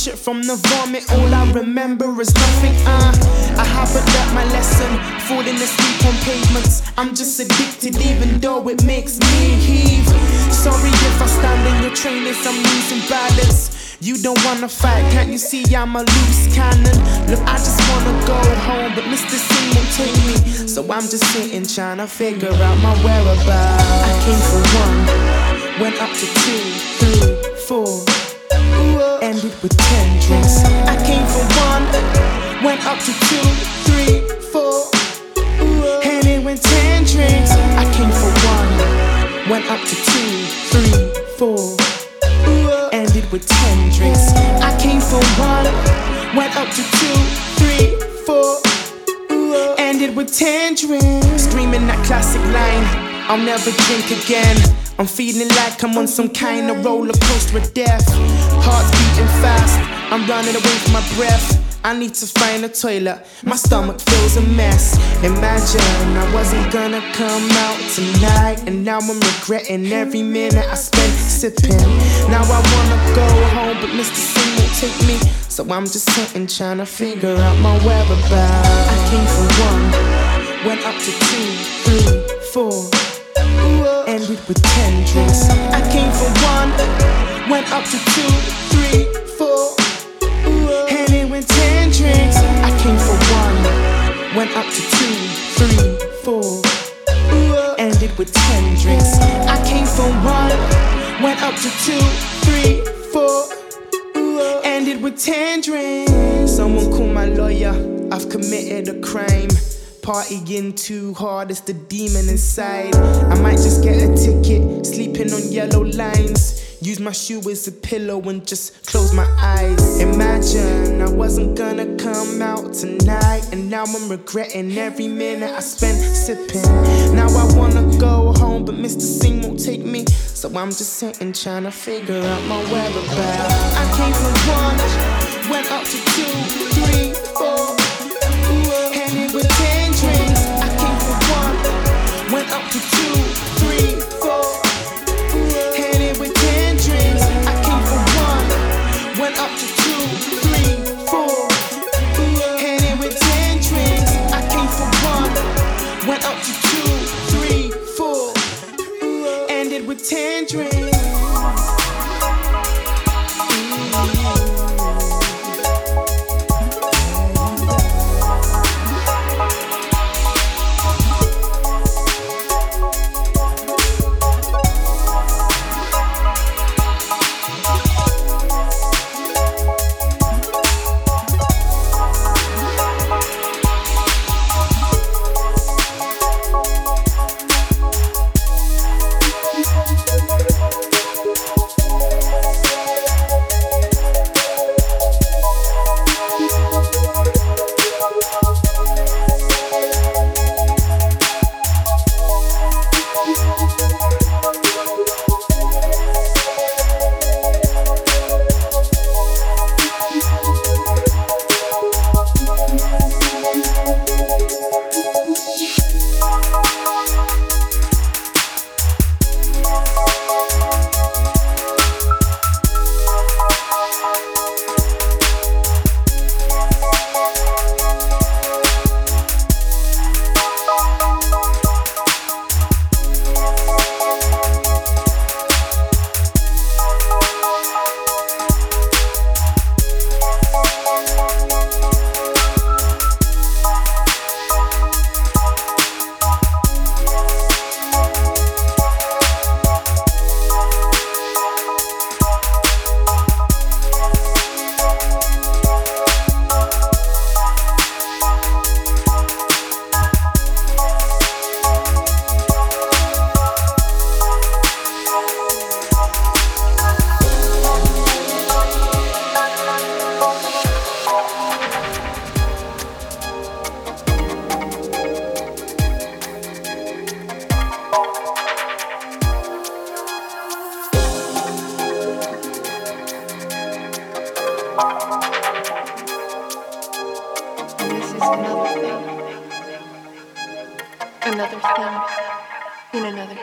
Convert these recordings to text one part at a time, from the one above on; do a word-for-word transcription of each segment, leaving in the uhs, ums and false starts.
t-shirt from the vomit. All I remember is nothing. Uh, I haven't learnt my lesson, falling asleep on pavements. I'm just addicted even though it makes me heave. Sorry if I stand in your trainers, I'm losing balance. You don't wanna fight, can't you see I'm a loose cannon? Look, I just wanna go home, but Mister C won't take me. So I'm just sitting trying to figure out my whereabouts. I came from one, went up to two, three, four, ended with ten drinks. I came from one, went up to two, three, four, ended with ten drinks. I came from one, went up to two, three, four, ended with ten drinks. I came from one, went up to two, three, four, ended with ten drinks. Screaming that classic line, I'll never drink again. I'm feeling like I'm on some kind of roller coaster of death. Heart's beating fast, I'm running away from my breath. I need to find a toilet, my stomach feels a mess. Imagine I wasn't gonna come out tonight, and now I'm regretting every minute I spent sipping. Now I wanna go home, but Mister C won't take me. So I'm just sitting trying to figure out my whereabouts. I came from one, went up to two, three, four, ended with ten drinks. I came from one, went up to two, three, four, ended with ten. I came for one, went up to two, three, four, ended with ten drinks. I came for one, went up to two, three, four, ended with ten drinks. Someone call my lawyer, I've committed a crime. Partying too hard, it's the demon inside. I might just get a ticket, sleeping on yellow lines. Use my shoe as a pillow and just close my eyes. Imagine I wasn't gonna come out tonight, and now I'm regretting every minute I spent sipping. Now I wanna go home, but Mister Singh won't take me. So I'm just sitting trying to figure out my whereabouts. I came from one, went up to two, three, four, ended with ten drinks. I came from one, went up to two, three, four, up to two, three, four, ended with ten drinks. I came from one, went up to two, three, four, ended with ten drinks.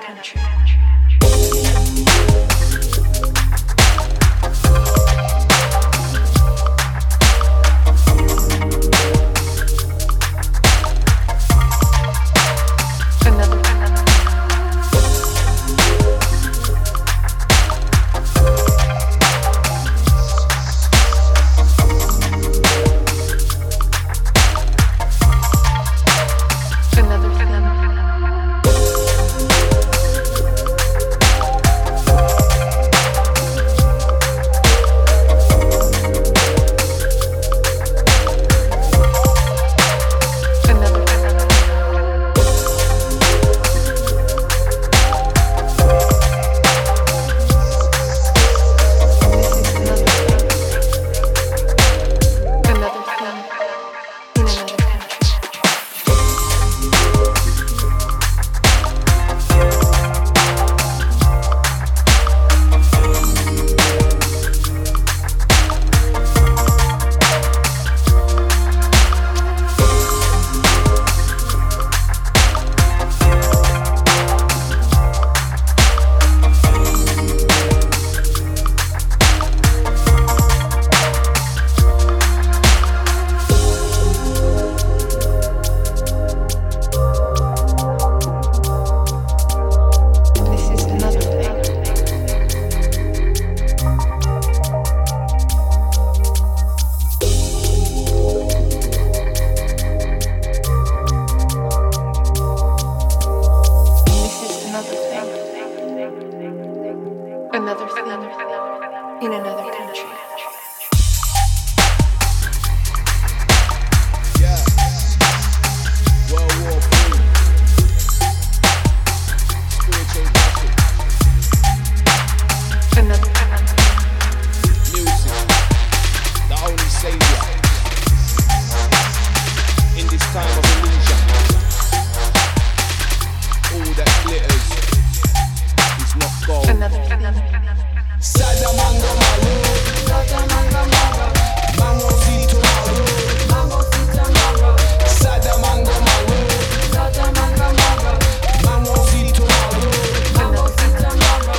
Country. savior in this time of illusion. All that glitters is not gold. Another, another, another, another. Sada mango maru, sada mango maru, mango sito maru, mango sito maru, sada mango maru, sada mango maru, mango sito maru, mango sito maru.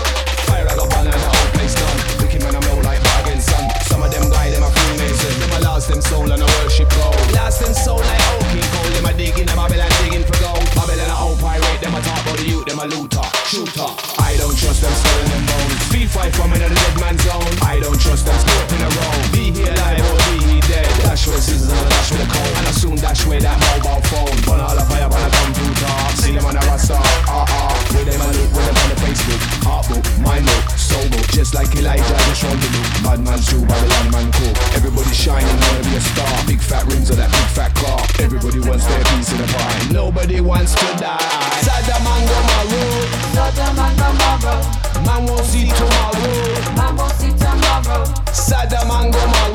Fire I got banana, whole place done. Wicked man, I'm all like bargain son. Some of them guy, them a Freemason. Them a lost them soul and a worship gold. Lost them soul like okay gold. Them a digging, them a Babylon digging for gold. Babylon a whole pirate, them a talk about the youth, them a looter, shooter. I don't trust them still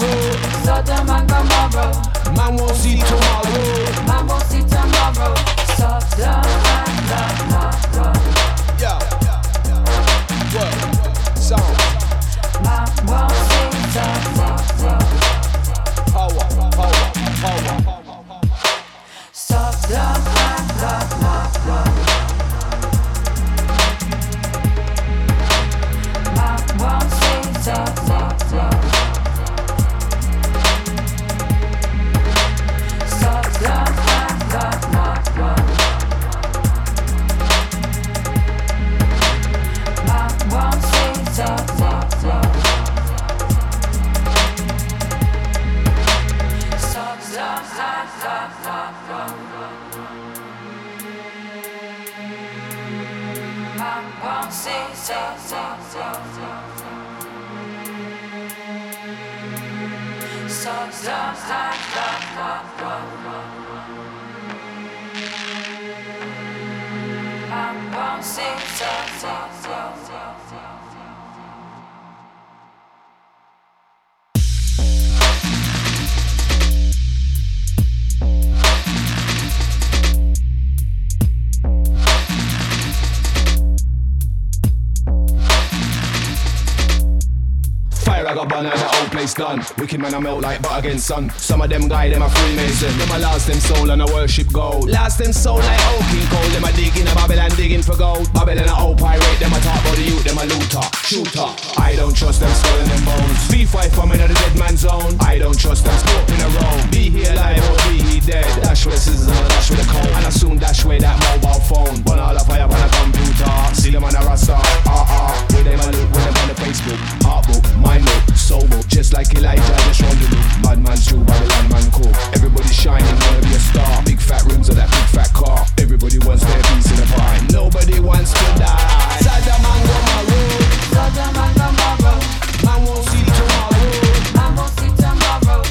in them bones. Five from another dead man's zone. I don't trust them stuck in a row. Be he alive or be he dead. Dash with scissors and dash with a cold. And I soon dash with that mobile phone. Burn all the fire on a computer. See them on a rasta. Ah ah. With them I look, with them on the Facebook. Heart book, mind book, soul book. Just like Elijah, I just want to look. Bad man's true, Babylon man cool. Everybody shining, wanna be a star. Big fat rims of that big fat car. Everybody wants their piece of the pie. Nobody wants to die. Sada man go my road. Sada man go my road. Man won't see too. Man won't see tomorrow. Sada man go my road. Sada man go my road. Man won't see tomorrow. Man won't see tomorrow. Sada man go my road. Yeah. What? Sound. Man won't see tomorrow. Power, power, power. Sada man go my road. Done. Wicked man I melt like butter against sun. Some of them guy, them a Freemason. Them a lost them soul and a worship gold. Lost them soul like old King Cole. Them a digging a Babylon digging for gold. Babylon a old pirate. Them a talk about the youth. Them a looter, shooter. I don't trust them skull in them bones. Five from another dead man's zone. I don't trust them stuck in a row. Be he alive or be he dead. Dash with scissors and a dash with a cold. And I soon dash with that mobile phone. Burn all the fire on a computer. See them on a rasta. Ah ah. With them I look. With them on the Facebook. Heart book, mind book, soul book. Just like Elijah, just want to look. Bad man's true, Babylon man cool. Everybody shining, wanna be a star. Big fat rims of that big fat car. Everybody wants their piece in the pie. Nobody wants to die. Sada man go my road. Sada man go my road. Man won't see tomorrow. Man won't see tomorrow.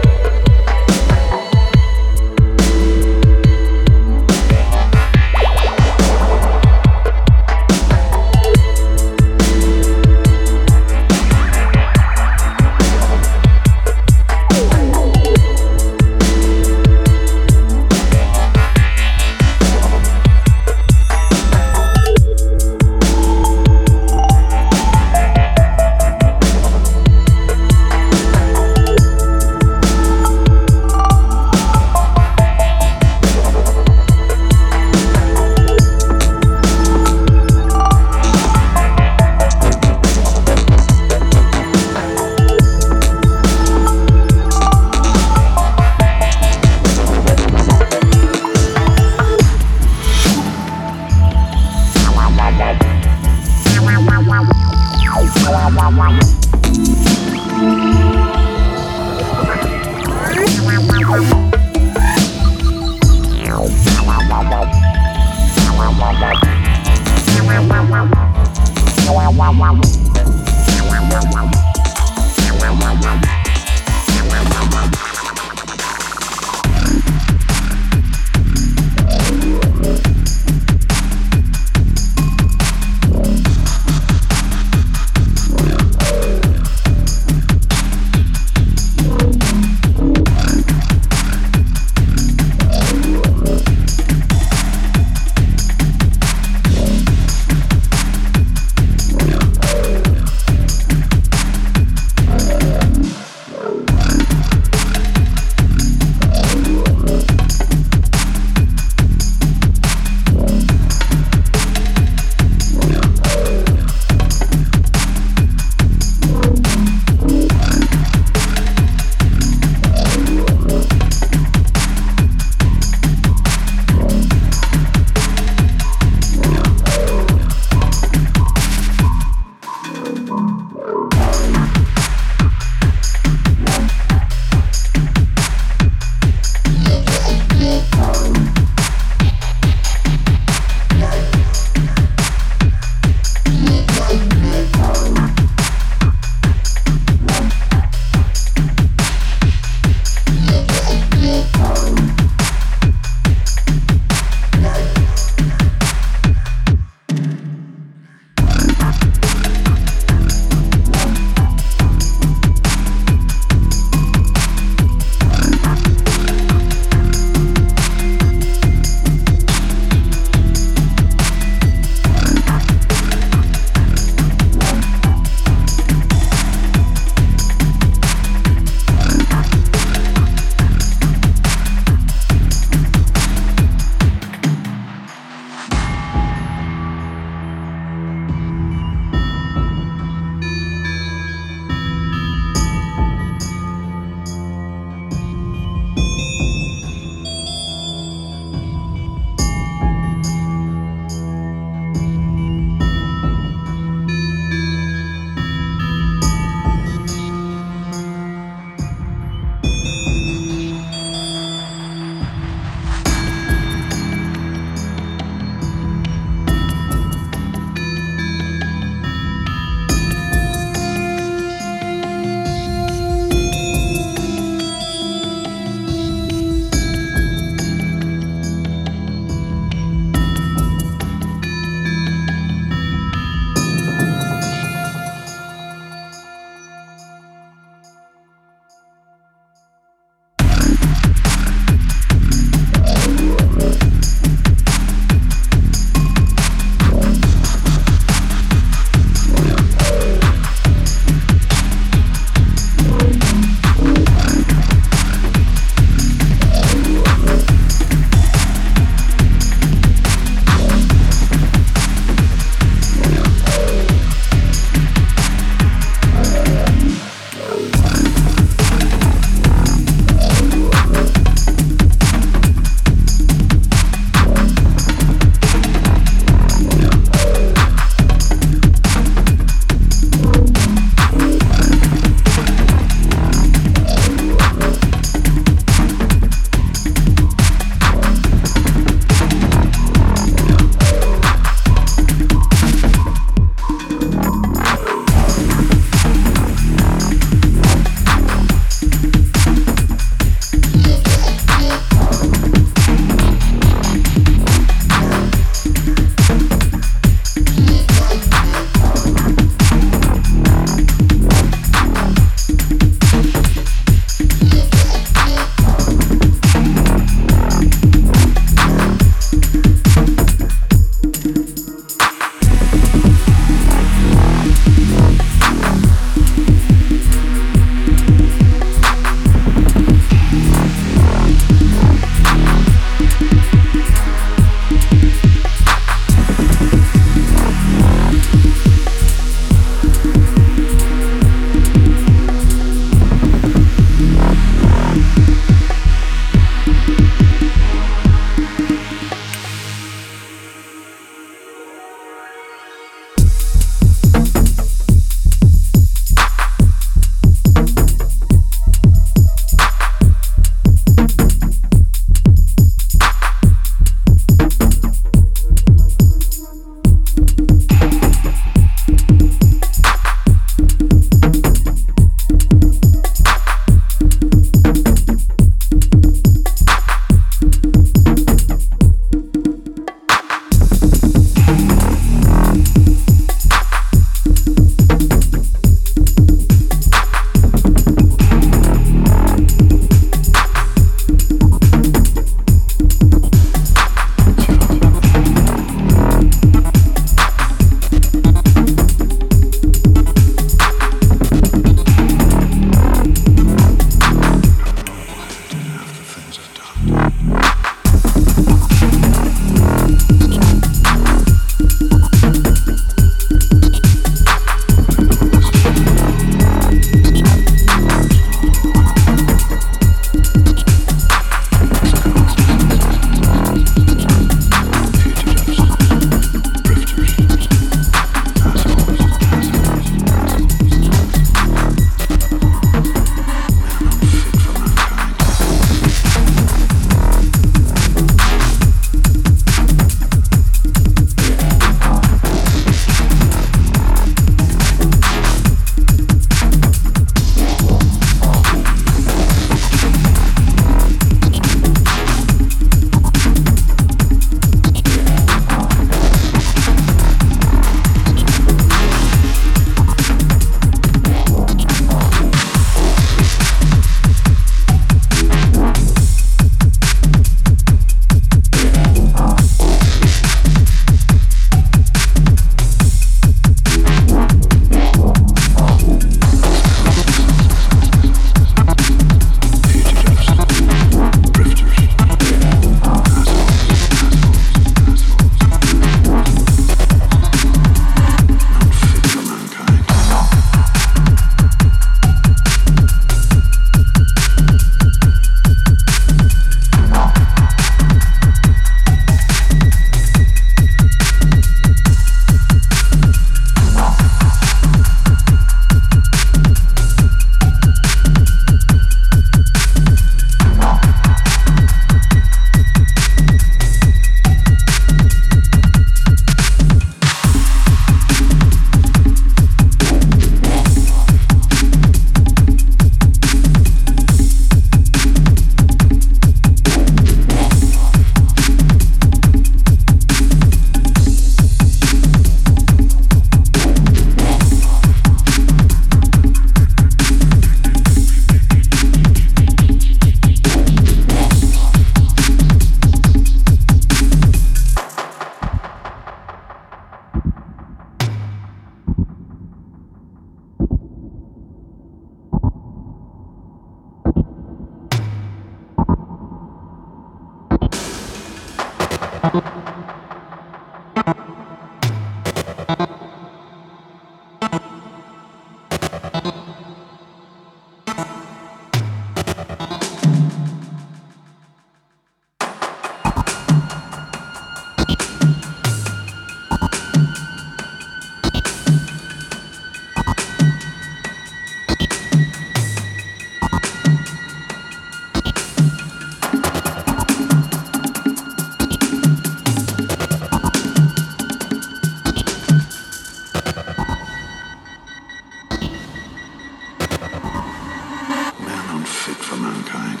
perfect for mankind.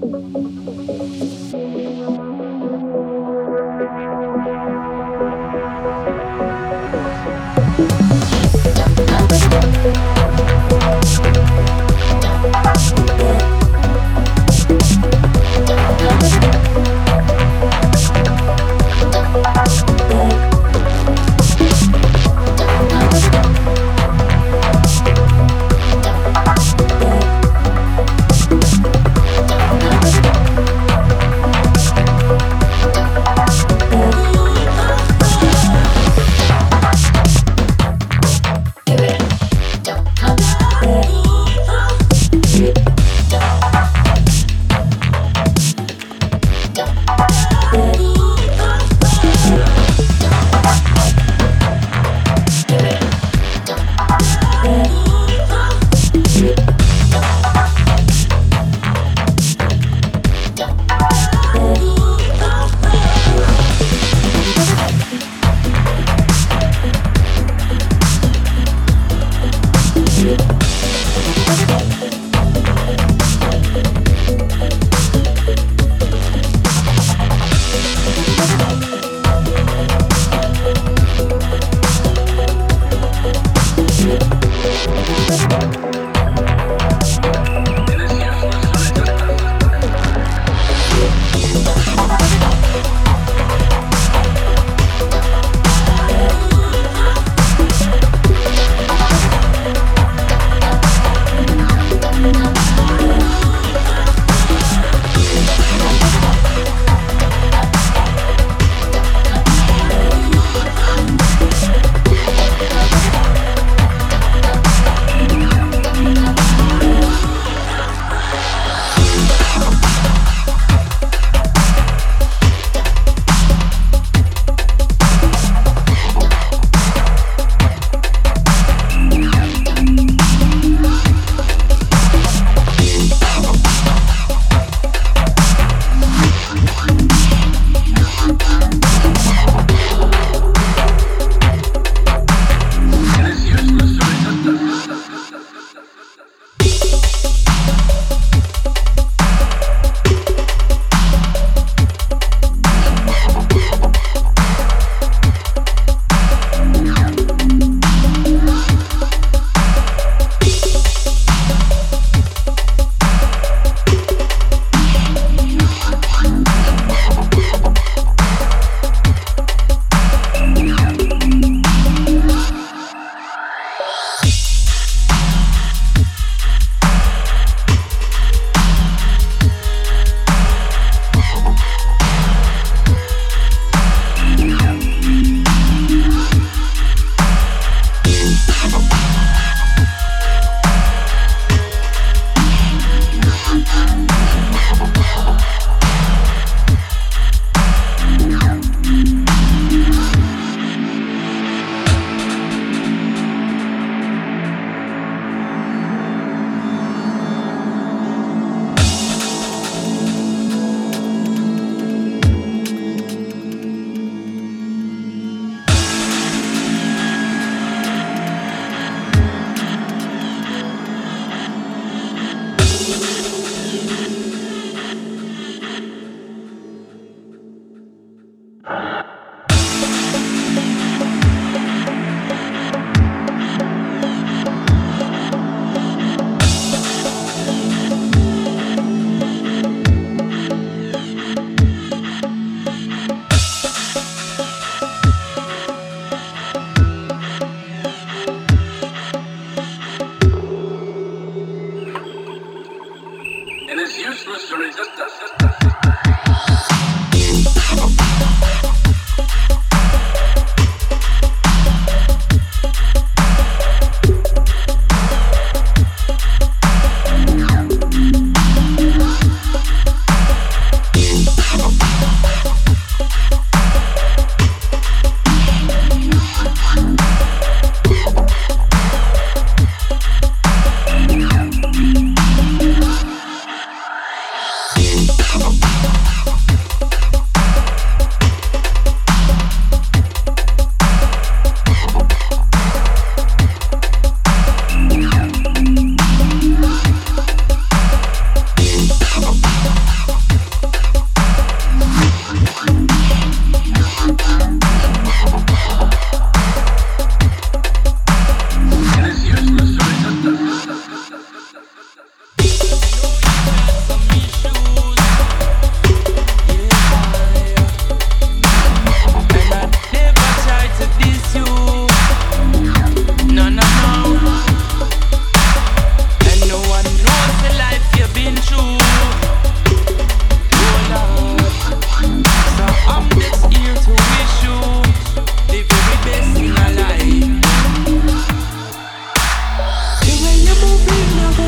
Come on.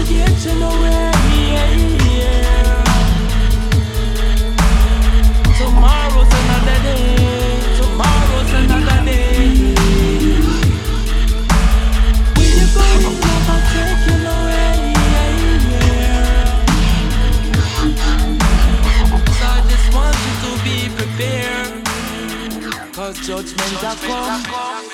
getting away. Tomorrow's another day. Tomorrow's another day. When you go to love, I'm taking away. So I just want you to be prepared, cause judgments are coming.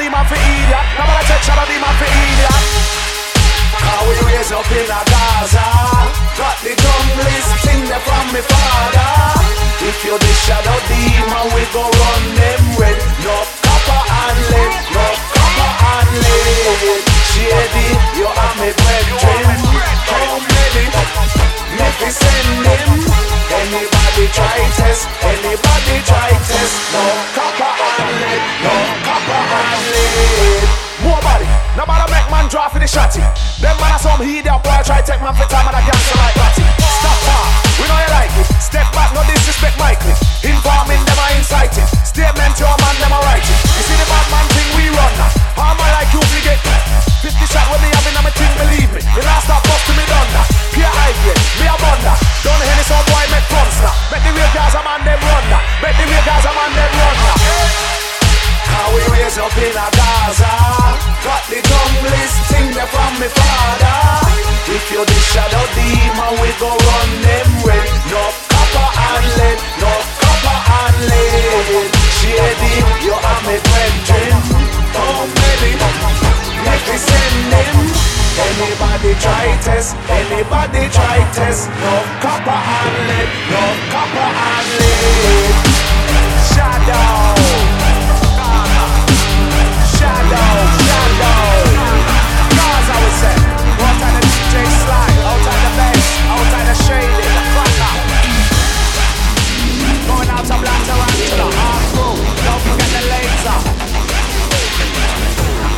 the man for idiot. No matter check, shout out the man for idiot. How we raise up in a Gaza. Got the dumblest thing there from me father. If you the shadow demon, we go run them red. No copper and lead, no copper and lead. Shady, you are my brethren. How many? Let me send them. Anybody try test, anybody try test. No copper and lead, no copper and lead. More body, no matter make man draw for the shotty. Them man are some heat up, boy try take man for time and I can't like batty. Stop that, we know you like it. Step back, no disrespect Michael. Informing them are inciting. Statement your man, them are writing. You see the bad man thing we run now. How am I like you to get fifty shot when me having on my team, believe me. The last stop bust to me done that. Pure idea, me a bunda. Don't hear this old boy make fun stop. Make the real guys a man, them run now. Make the real guys a man, them run now. How we raise up in a Gaza. Got the dumblest thing there from me father. If you the shadow demon, we go run them red. No copper and lead, no copper and lead. Shady, you are my brethren. Oh baby, make me send them. Anybody try test, anybody try test. No copper and lead, no copper and lead. Shadow. Shadow, shadow, cause I would say, outside the D J slide, outside the bass, outside the shade, in the fucker. Going out to Black Tarantula, hard crew, don't forget the laser.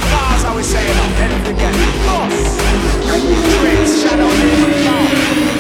Cause I would say, it up, and forget the boss. Tricks, shadow, in the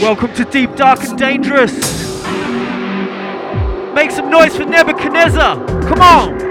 Welcome to Deep, Dark and Dangerous. Make some noise for Nebuchadnezzar. Come on.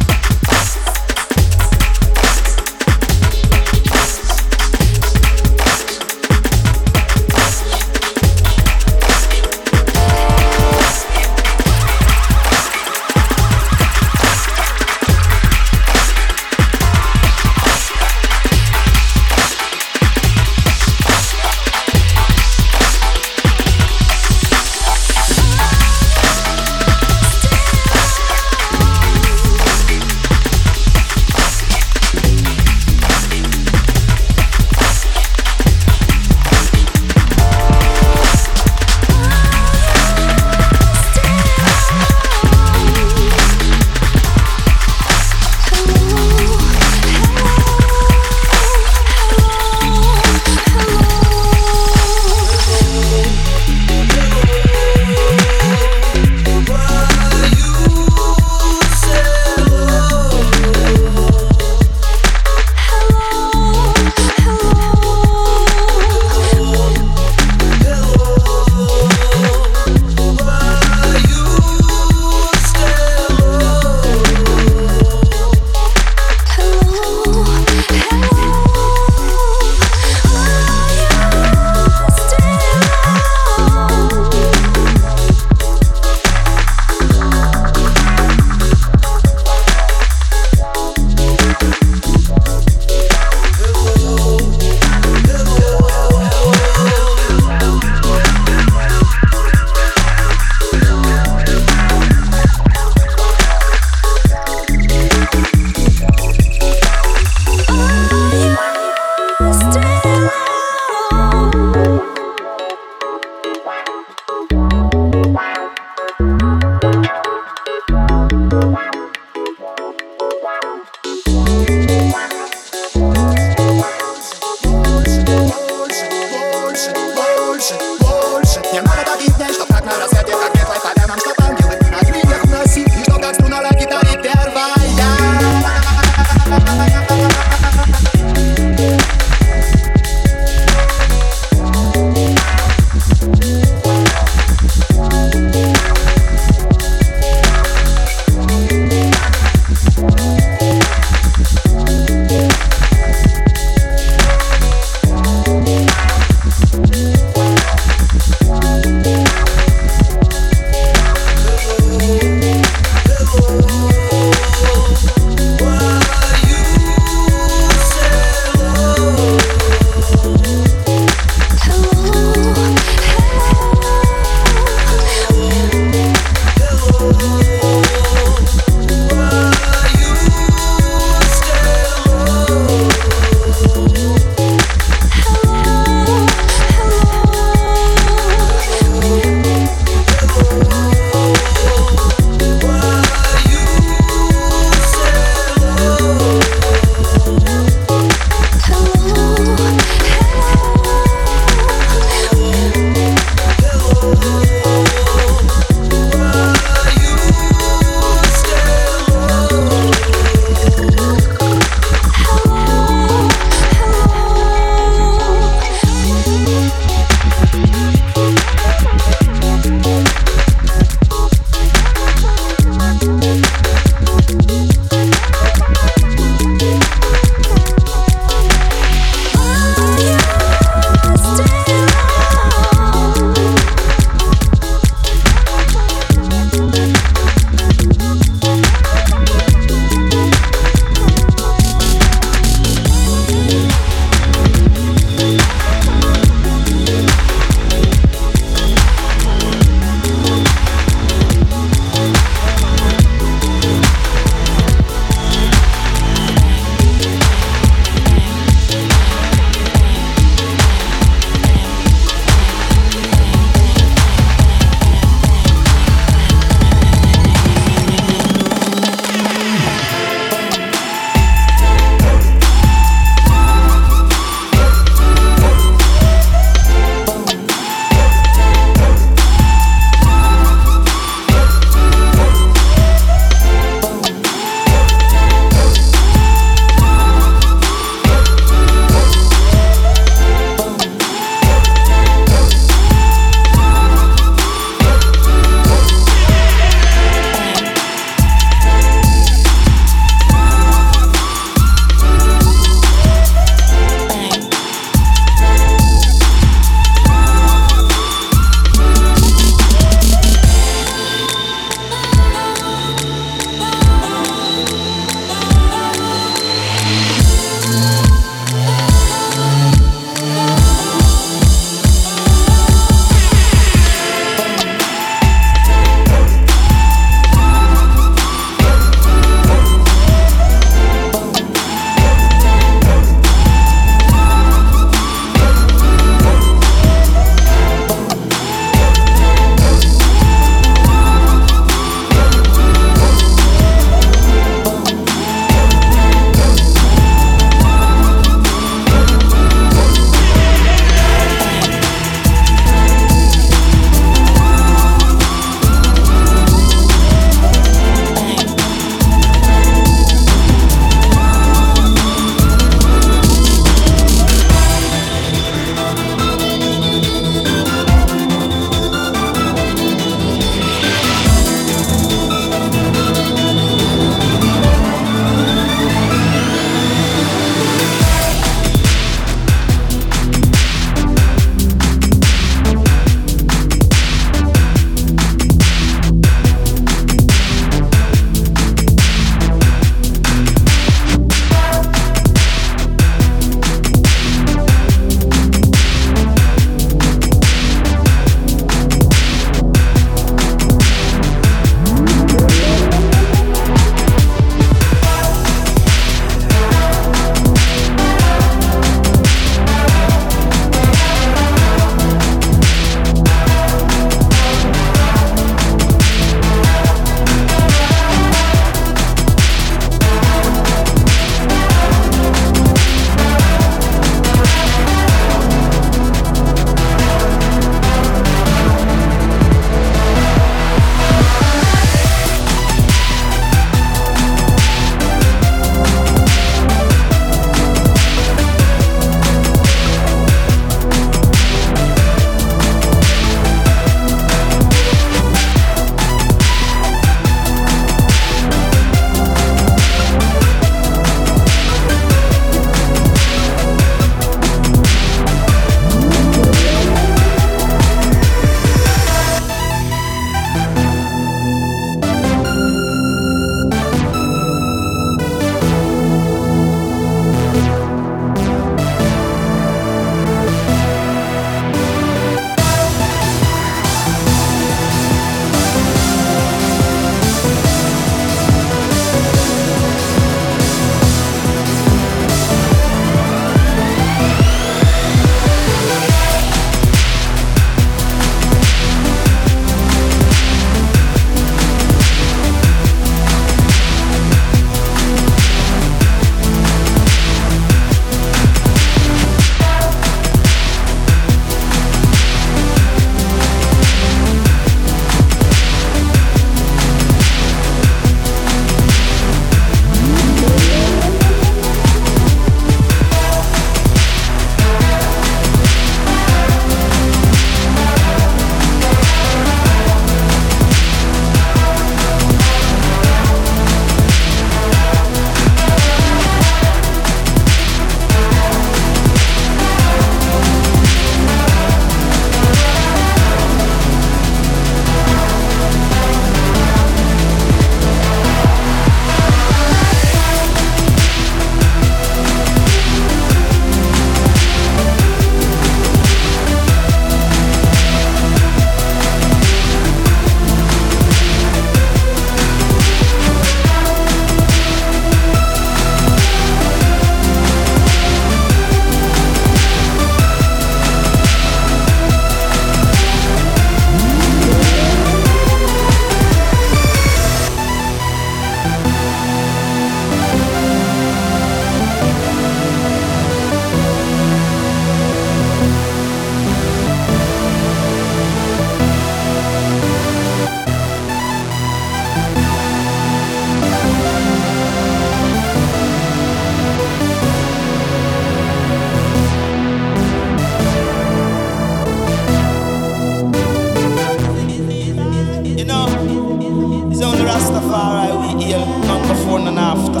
Rastafari, we heal, not before and after.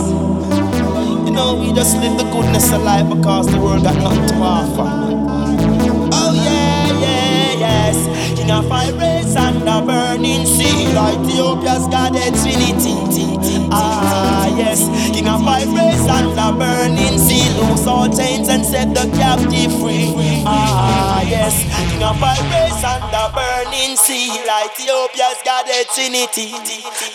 You know, we just live the goodness of life because the world got nothing to offer. Oh yeah, yeah, yes. King of Pirates and the burning sea, Ethiopia's God, it's Trinity. Ah yes, King of Pirates and the burning sea, loose all chains and set the captive free. Ah yes. King of Pirates and the burning sea, Ethiopia's God, it's Trinity.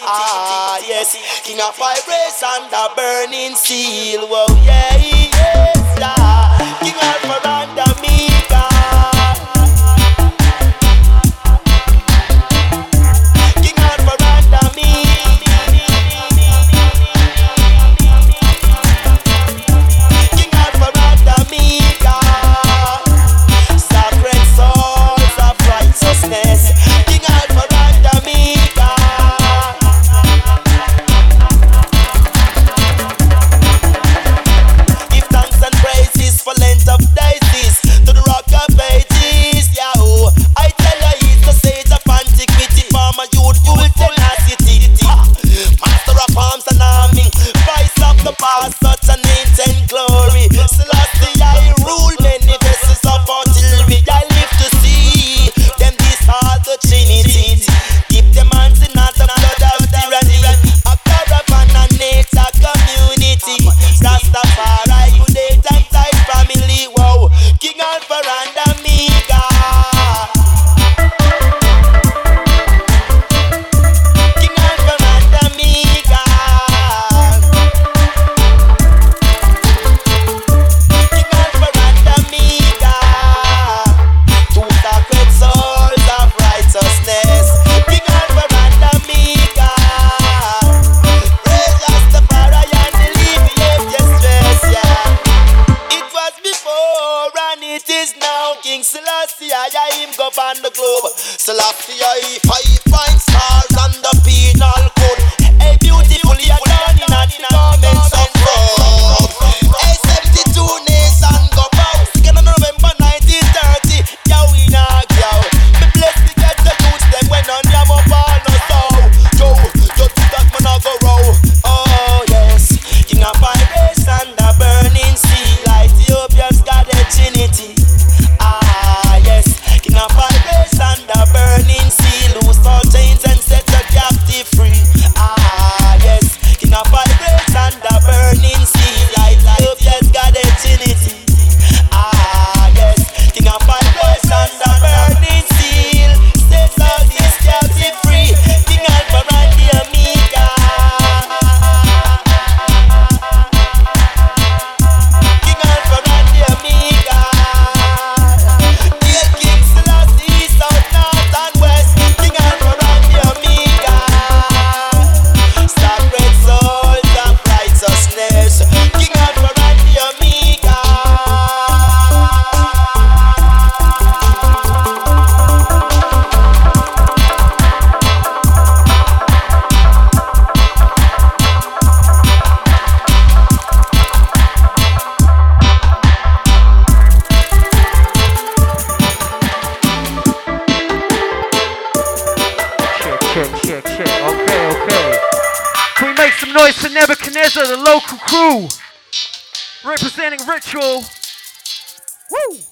Ah yes, King of Pirates and the burning sea. Whoa yeah, yes, ah. King Alpha and Omega. Crew representing Ritual. Woo!